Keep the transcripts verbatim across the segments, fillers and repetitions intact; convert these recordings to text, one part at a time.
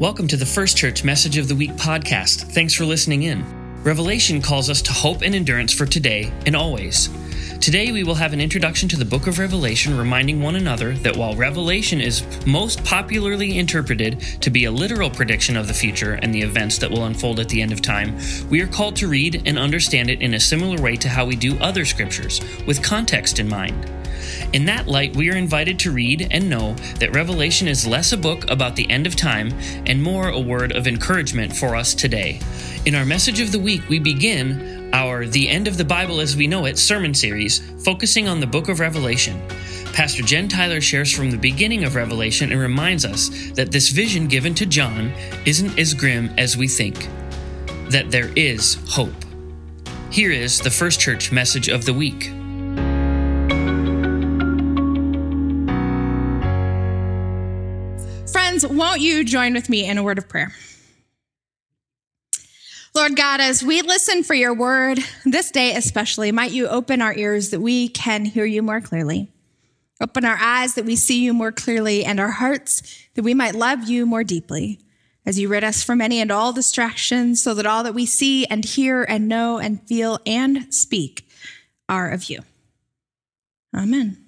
Welcome to the First Church Message of the Week podcast. Thanks for listening in. Revelation calls us to hope and endurance for today and always. Today we will have an introduction to the book of Revelation, reminding one another that while Revelation is most popularly interpreted to be a literal prediction of the future and the events that will unfold at the end of time, we are called to read and understand it in a similar way to how we do other scriptures, with context in mind. In that light, we are invited to read and know that Revelation is less a book about the end of time and more a word of encouragement for us today. In our message of the week, we begin our The End of the Bible as We Know It sermon series, focusing on the book of Revelation. Pastor Jen Tyler shares from the beginning of Revelation and reminds us that this vision given to John isn't as grim as we think, that there is hope. Here is the First Church Message of the Week. Won't you join with me in a word of prayer? Lord God, as we listen for your word this day especially, might you open our ears that we can hear you more clearly. Open our eyes that we see you more clearly, and our hearts that we might love you more deeply, as you rid us from any and all distractions, so that all that we see and hear and know and feel and speak are of you. Amen.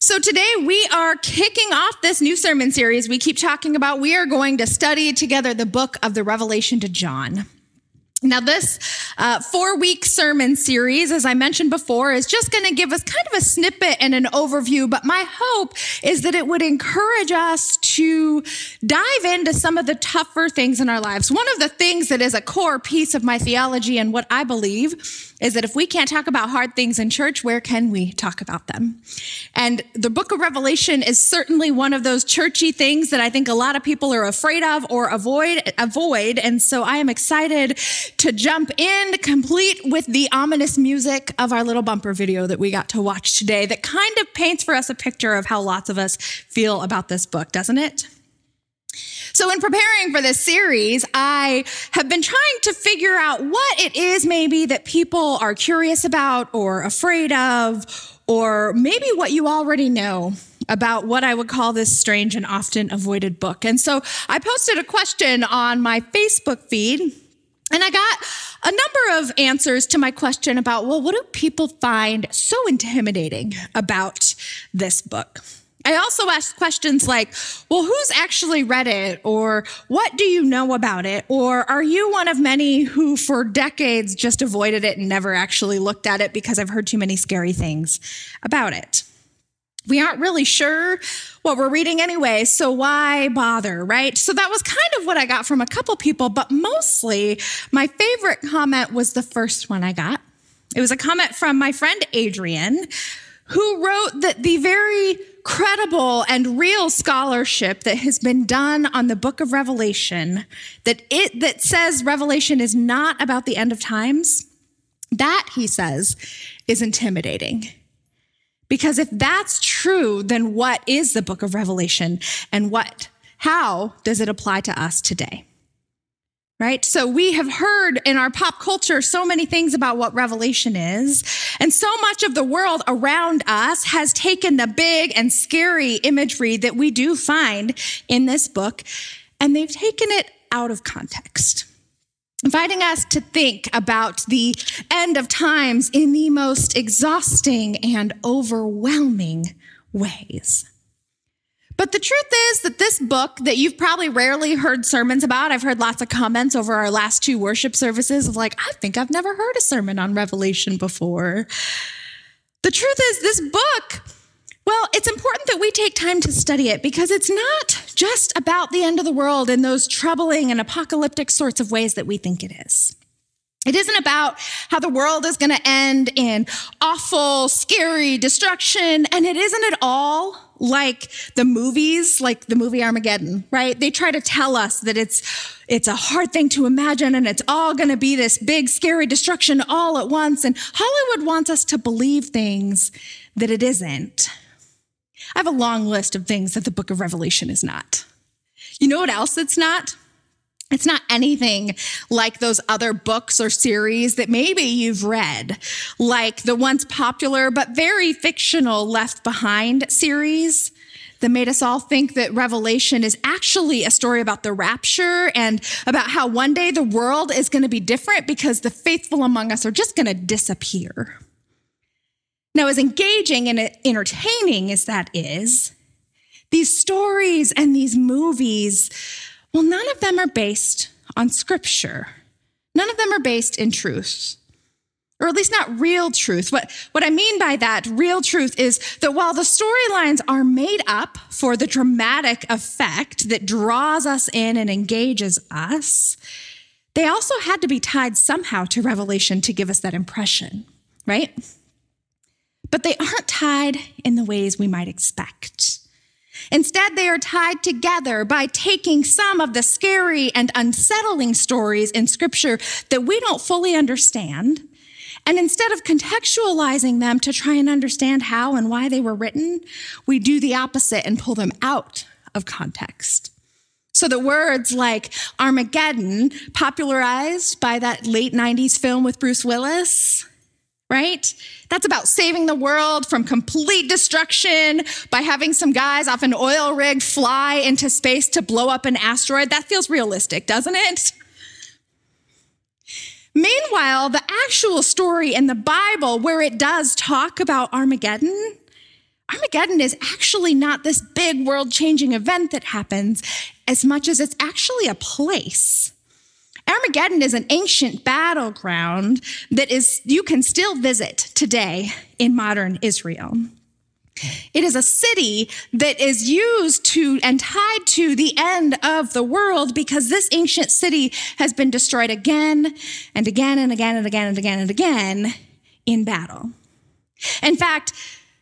So today we are kicking off this new sermon series we keep talking about. We are going to study together the book of the Revelation to John. Now this uh, four-week sermon series, as I mentioned before, is just going to give us kind of a snippet and an overview, but my hope is that it would encourage us to dive into some of the tougher things in our lives. One of the things that is a core piece of my theology and what I believe is that if we can't talk about hard things in church, where can we talk about them? And the book of Revelation is certainly one of those churchy things that I think a lot of people are afraid of or avoid. avoid. And so I am excited to jump in, complete with the ominous music of our little bumper video that we got to watch today that kind of paints for us a picture of how lots of us feel about this book, doesn't it? So in preparing for this series, I have been trying to figure out what it is maybe that people are curious about or afraid of, or maybe what you already know about what I would call this strange and often avoided book. And so I posted a question on my Facebook feed, and I got a number of answers to my question about, well, what do people find so intimidating about this book? I also asked questions like, well, who's actually read it? Or what do you know about it? Or are you one of many who for decades just avoided it and never actually looked at it because I've heard too many scary things about it? We aren't really sure what we're reading anyway, so why bother, right? So that was kind of what I got from a couple people, but mostly my favorite comment was the first one I got. It was a comment from my friend Adrian, who wrote that the very credible and real scholarship that has been done on the book of Revelation, that it that says Revelation is not about the end of times, that, he says, is intimidating. Because if that's true, then what is the book of Revelation, and what, how does it apply to us today? Right? So we have heard in our pop culture so many things about what Revelation is, and so much of the world around us has taken the big and scary imagery that we do find in this book, and they've taken it out of context, inviting us to think about the end of times in the most exhausting and overwhelming ways. But the truth is that this book that you've probably rarely heard sermons about, I've heard lots of comments over our last two worship services of like, I think I've never heard a sermon on Revelation before. The truth is this book, well, it's important that we take time to study it because it's not just about the end of the world in those troubling and apocalyptic sorts of ways that we think it is. It isn't about how the world is going to end in awful, scary destruction, and it isn't at all like the movies, like the movie Armageddon, right? They try to tell us that it's it's a hard thing to imagine and it's all going to be this big, scary destruction all at once. And Hollywood wants us to believe things that it isn't. I have a long list of things that the book of Revelation is not. You know what else it's not? It's not anything like those other books or series that maybe you've read, like the once popular but very fictional Left Behind series that made us all think that Revelation is actually a story about the rapture and about how one day the world is going to be different because the faithful among us are just going to disappear. Now, as engaging and entertaining as that is, these stories and these movies, well, none of them are based on scripture. None of them are based in truth, or at least not real truth. What, what I mean by that, real truth, is that while the storylines are made up for the dramatic effect that draws us in and engages us, they also had to be tied somehow to Revelation to give us that impression, right? But they aren't tied in the ways we might expect. Instead, they are tied together by taking some of the scary and unsettling stories in Scripture that we don't fully understand, and instead of contextualizing them to try and understand how and why they were written, we do the opposite and pull them out of context. So the words like Armageddon, popularized by that late nineties film with Bruce Willis, right? That's about saving the world from complete destruction by having some guys off an oil rig fly into space to blow up an asteroid. That feels realistic, doesn't it? Meanwhile, the actual story in the Bible where it does talk about Armageddon, Armageddon is actually not this big world-changing event that happens as much as it's actually a place. Armageddon is an ancient battleground that is you can still visit today in modern Israel. It is a city that is used to and tied to the end of the world because this ancient city has been destroyed again and again and again and again and again and again in battle. In fact,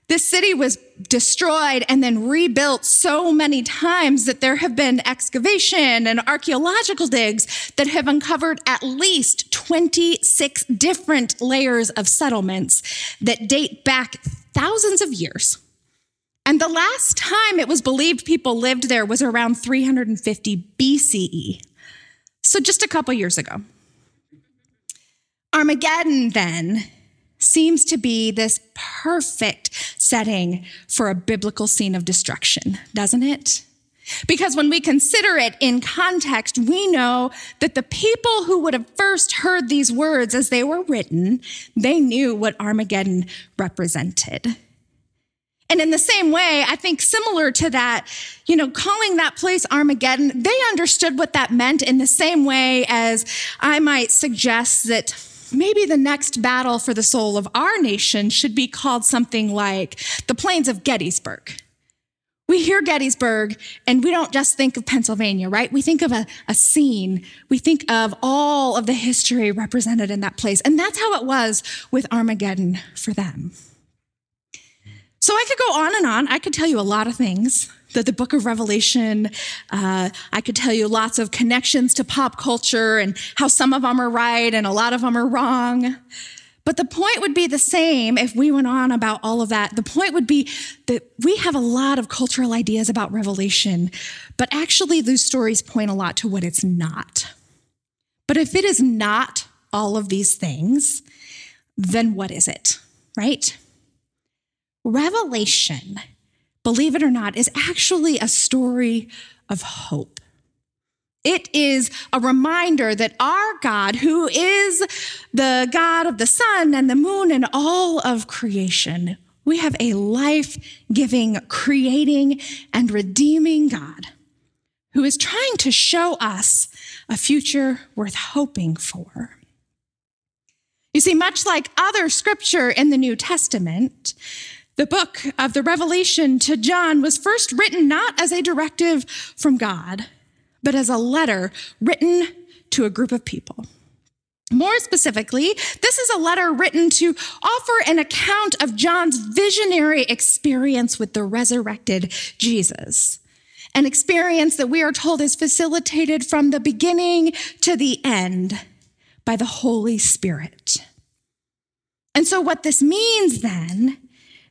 this city was destroyed and then rebuilt so many times that there have been excavation and archaeological digs that have uncovered at least twenty-six different layers of settlements that date back thousands of years. And the last time it was believed people lived there was around three hundred fifty B C E, so just a couple years ago. Armageddon, then, seems to be this perfect setting for a biblical scene of destruction, doesn't it? Because when we consider it in context, we know that the people who would have first heard these words as they were written, they knew what Armageddon represented. And in the same way, I think similar to that, you know, calling that place Armageddon, they understood what that meant in the same way as I might suggest that maybe the next battle for the soul of our nation should be called something like the plains of Gettysburg. We hear Gettysburg, and we don't just think of Pennsylvania, right? We think of a, a scene. We think of all of the history represented in that place. And that's how it was with Armageddon for them. So I could go on and on. I could tell you a lot of things that the book of Revelation, uh, I could tell you lots of connections to pop culture and how some of them are right and a lot of them are wrong. But the point would be the same if we went on about all of that. The point would be that we have a lot of cultural ideas about Revelation, but actually those stories point a lot to what it's not. But if it is not all of these things, then what is it, right? Revelation, believe it or not, is actually a story of hope. It is a reminder that our God, who is the God of the sun and the moon and all of creation, we have a life-giving, creating, and redeeming God who is trying to show us a future worth hoping for. You see, much like other scripture in the New Testament, the book of the Revelation to John was first written not as a directive from God, but as a letter written to a group of people. More specifically, this is a letter written to offer an account of John's visionary experience with the resurrected Jesus, an experience that we are told is facilitated from the beginning to the end by the Holy Spirit. And so what this means, then,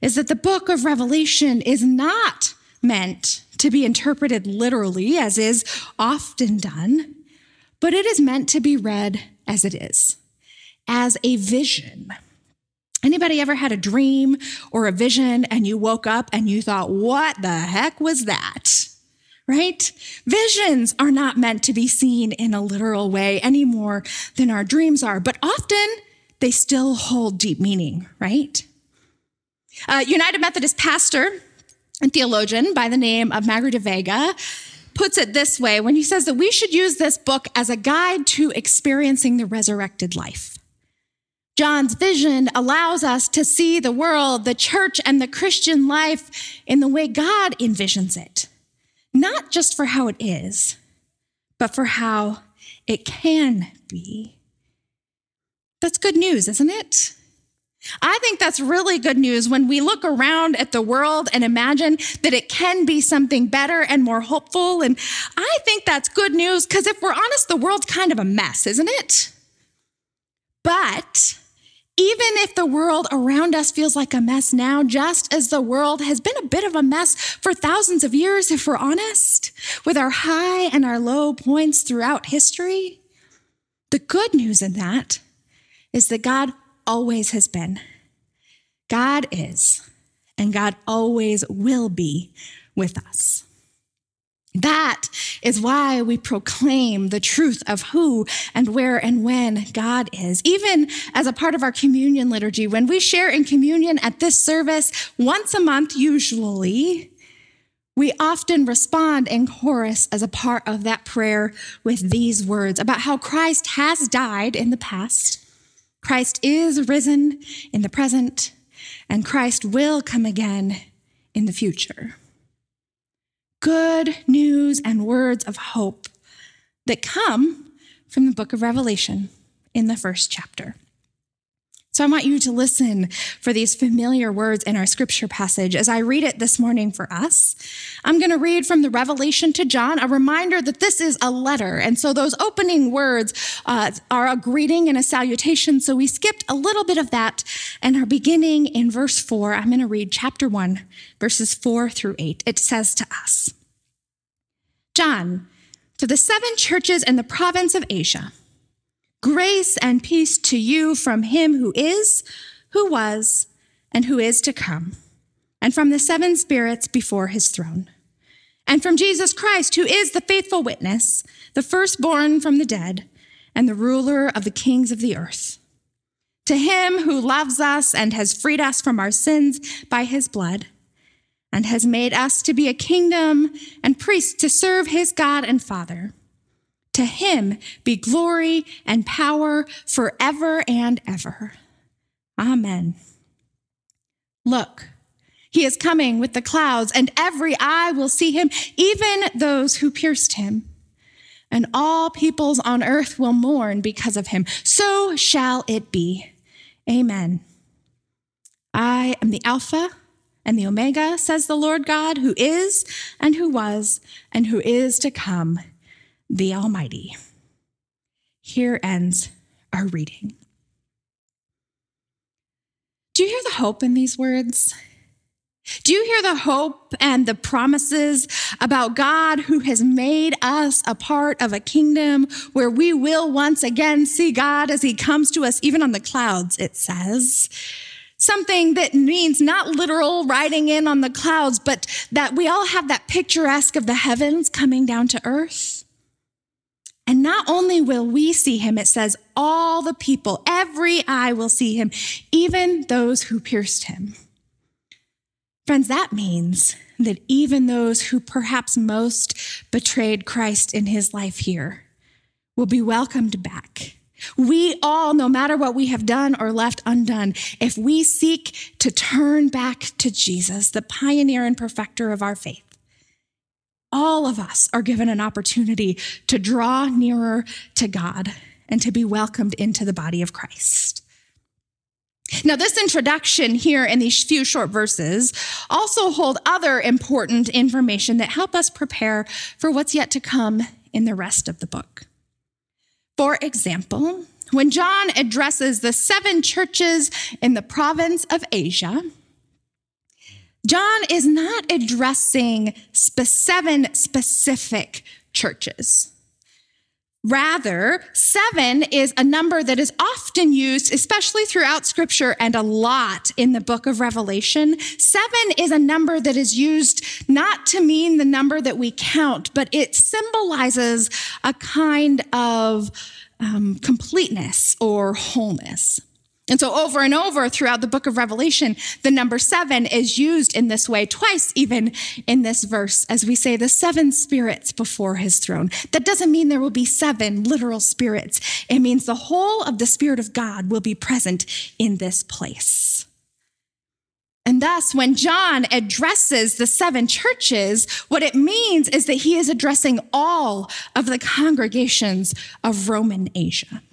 is that the book of Revelation is not meant to be interpreted literally, as is often done, but it is meant to be read as it is, as a vision, Anybody ever had a dream or a vision and you woke up and you thought, what the heck was that? Right? Visions are not meant to be seen in a literal way any more than our dreams are, but often they still hold deep meaning, right? A United Methodist pastor and theologian by the name of Magrite Vega puts it this way when he says that we should use this book as a guide to experiencing the resurrected life. John's vision allows us to see the world, the church, and the Christian life in the way God envisions it, not just for how it is, but for how it can be. That's good news, isn't it? I think that's really good news when we look around at the world and imagine that it can be something better and more hopeful. And I think that's good news because if we're honest, the world's kind of a mess, isn't it? But even if the world around us feels like a mess now, just as the world has been a bit of a mess for thousands of years, if we're honest, with our high and our low points throughout history, the good news in that is that God always has been. God is, and God always will be with us. That is why we proclaim the truth of who and where and when God is. Even as a part of our communion liturgy, when we share in communion at this service once a month, usually, we often respond in chorus as a part of that prayer with these words about how Christ has died in the past, Christ is risen in the present, and Christ will come again in the future. Good news and words of hope that come from the book of Revelation in the first chapter. So I want you to listen for these familiar words in our scripture passage. As I read it this morning for us, I'm going to read from the Revelation to John, a reminder that this is a letter. And so those opening words uh, are a greeting and a salutation. So we skipped a little bit of that and are beginning in verse four. I'm going to read chapter one, verses four through eight. It says to us, John, to the seven churches in the province of Asia, grace and peace to you from him who is, who was, and who is to come, and from the seven spirits before his throne, and from Jesus Christ, who is the faithful witness, the firstborn from the dead, and the ruler of the kings of the earth. To him who loves us and has freed us from our sins by his blood, and has made us to be a kingdom and priests to serve his God and Father. To him be glory and power forever and ever. Amen. Look, he is coming with the clouds, and every eye will see him, even those who pierced him. And all peoples on earth will mourn because of him. So shall it be. Amen. I am the Alpha and the Omega, says the Lord God, who is and who was and who is to come. The Almighty. Here ends our reading. Do you hear the hope in these words? Do you hear the hope and the promises about God who has made us a part of a kingdom where we will once again see God as he comes to us, even on the clouds, it says? Something that means not literal riding in on the clouds, but that we all have that picturesque of the heavens coming down to earth. And not only will we see him, it says all the people, every eye will see him, even those who pierced him. Friends, that means that even those who perhaps most betrayed Christ in his life here will be welcomed back. We all, no matter what we have done or left undone, if we seek to turn back to Jesus, the pioneer and perfecter of our faith, all of us are given an opportunity to draw nearer to God and to be welcomed into the body of Christ. Now, this introduction here in these few short verses also hold other important information that help us prepare for what's yet to come in the rest of the book. For example, when John addresses the seven churches in the province of Asia, John is not addressing seven specific churches. Rather, seven is a number that is often used, especially throughout Scripture and a lot in the book of Revelation. Seven is a number that is used not to mean the number that we count, but it symbolizes a kind of um, completeness or wholeness. And so over and over throughout the book of Revelation, the number seven is used in this way twice, even in this verse, as we say the seven spirits before his throne. That doesn't mean there will be seven literal spirits. It means the whole of the Spirit of God will be present in this place. And thus, when John addresses the seven churches, what it means is that he is addressing all of the congregations of Roman Asia.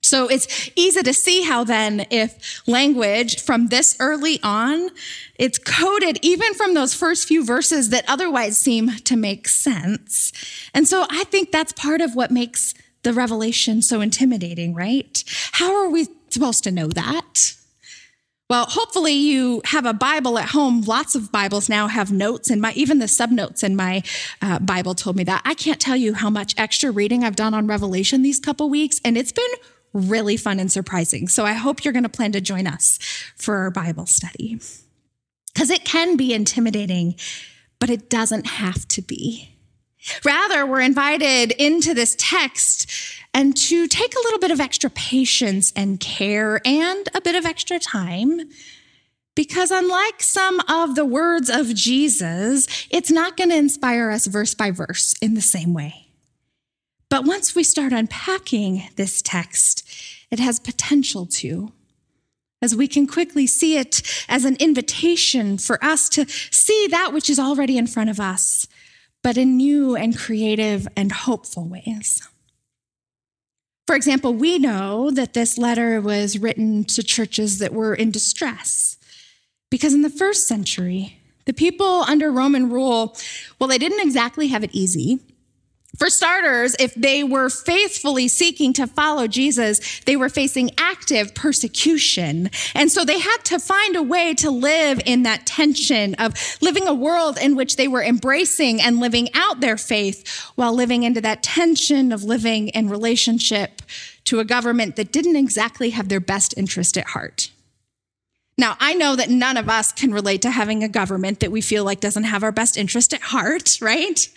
So it's easy to see how then if language from this early on, it's coded even from those first few verses that otherwise seem to make sense. And so I think that's part of what makes the Revelation so intimidating, right? How are we supposed to know that? Well, hopefully you have a Bible at home. Lots of Bibles now have notes, and my even the subnotes in my uh, Bible told me that. I can't tell you how much extra reading I've done on Revelation these couple weeks, and it's been really fun and surprising. So I hope you're going to plan to join us for our Bible study, because it can be intimidating, but it doesn't have to be. Rather, we're invited into this text and to take a little bit of extra patience and care and a bit of extra time, because unlike some of the words of Jesus, it's not going to inspire us verse by verse in the same way. But once we start unpacking this text, it has potential to, as we can quickly see it as an invitation for us to see that which is already in front of us, but in new and creative and hopeful ways. For example, we know that this letter was written to churches that were in distress, because in the first century, the people under Roman rule, well, they didn't exactly have it easy. For starters, if they were faithfully seeking to follow Jesus, they were facing active persecution. And so they had to find a way to live in that tension of living a world in which they were embracing and living out their faith while living into that tension of living in relationship to a government that didn't exactly have their best interest at heart. Now, I know that none of us can relate to having a government that we feel like doesn't have our best interest at heart, right?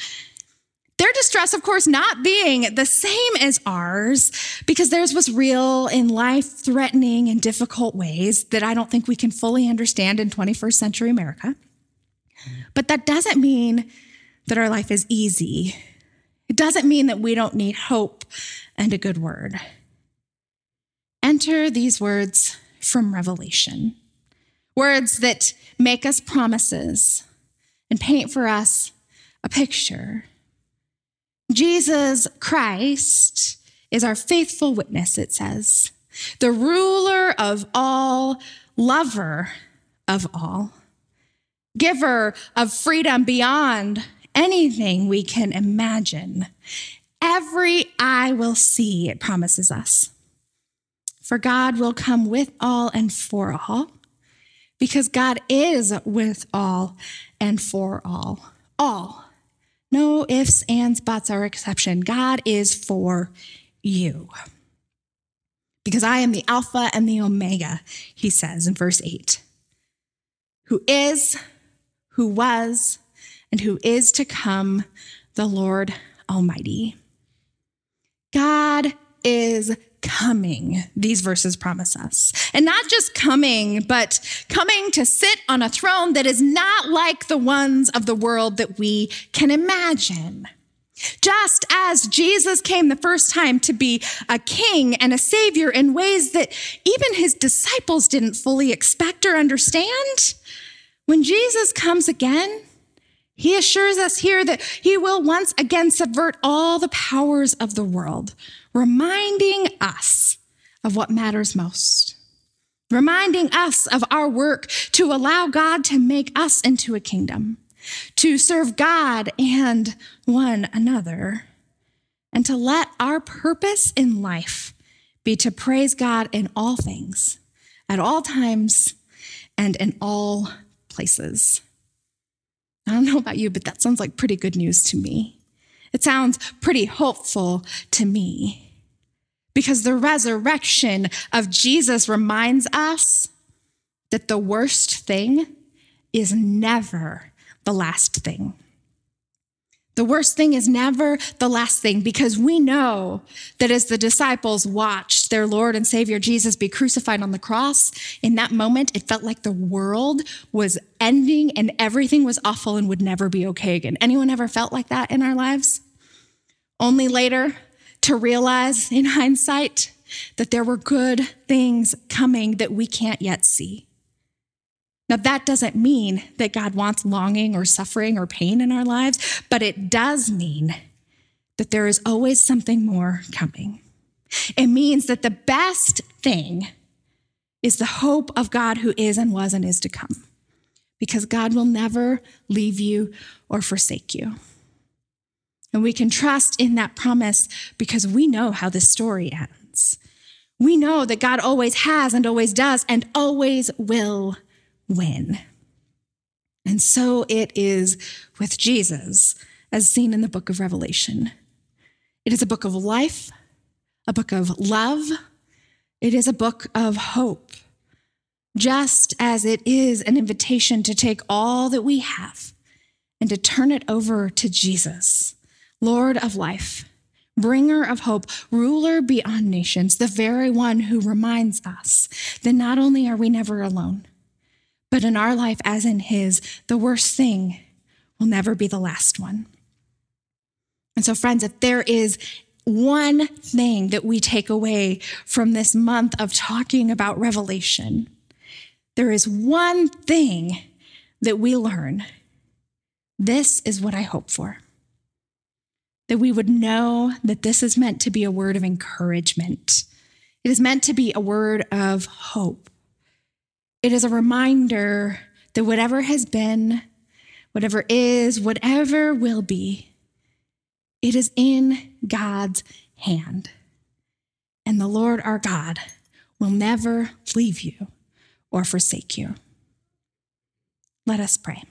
Their distress, of course, not being the same as ours, because theirs was real in life-threatening and difficult ways that I don't think we can fully understand in twenty-first century America. But that doesn't mean that our life is easy. It doesn't mean that we don't need hope and a good word. Enter these words from Revelation, words that make us promises and paint for us a picture. Jesus Christ is our faithful witness, it says, the ruler of all, lover of all, giver of freedom beyond anything we can imagine. Every eye will see, it promises us. For God will come with all and for all, because God is with all and for all, all. No ifs, ands, buts are exception. God is for you. Because I am the Alpha and the Omega, he says in verse eight. Who is, who was, and who is to come, the Lord Almighty. God is coming, these verses promise us. And not just coming, but coming to sit on a throne that is not like the ones of the world that we can imagine. Just as Jesus came the first time to be a king and a savior in ways that even his disciples didn't fully expect or understand, when Jesus comes again, he assures us here that he will once again subvert all the powers of the world, reminding us of what matters most, reminding us of our work to allow God to make us into a kingdom, to serve God and one another, and to let our purpose in life be to praise God in all things, at all times, and in all places. I don't know about you, but that sounds like pretty good news to me. It sounds pretty hopeful to me, because the resurrection of Jesus reminds us that the worst thing is never the last thing. The worst thing is never the last thing, because we know that as the disciples watched their Lord and Savior Jesus be crucified on the cross, in that moment, it felt like the world was ending and everything was awful and would never be okay again. Anyone ever felt like that in our lives? Only later to realize in hindsight that there were good things coming that we can't yet see. Now, that doesn't mean that God wants longing or suffering or pain in our lives, but it does mean that there is always something more coming. It means that the best thing is the hope of God who is and was and is to come, because God will never leave you or forsake you. And we can trust in that promise because we know how this story ends. We know that God always has and always does and always will win. And so it is with Jesus, as seen in the book of Revelation. It is a book of life, a book of love. It is a book of hope, just as it is an invitation to take all that we have and to turn it over to Jesus, Lord of life, bringer of hope, ruler beyond nations, the very one who reminds us that not only are we never alone, but in our life, as in his, the worst thing will never be the last one. And so, friends, if there is one thing that we take away from this month of talking about Revelation, there is one thing that we learn. This is what I hope for. That we would know that this is meant to be a word of encouragement. It is meant to be a word of hope. It is a reminder that whatever has been, whatever is, whatever will be, it is in God's hand. And the Lord our God will never leave you or forsake you. Let us pray.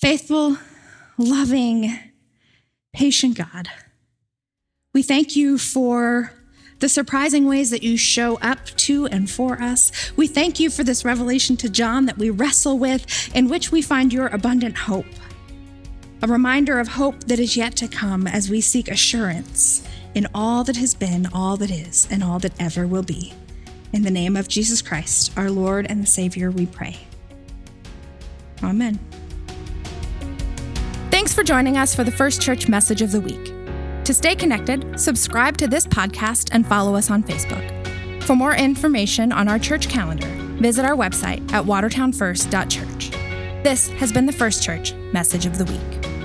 Faithful, loving, patient God, we thank you for the surprising ways that you show up to and for us. We thank you for this revelation to John that we wrestle with, in which we find your abundant hope, a reminder of hope that is yet to come as we seek assurance in all that has been, all that is, and all that ever will be. In the name of Jesus Christ, our Lord and Savior, we pray. Amen. Thanks for joining us for the First Church Message of the Week. To stay connected, subscribe to this podcast and follow us on Facebook. For more information on our church calendar, visit our website at watertown first dot church. This has been the First Church Message of the Week.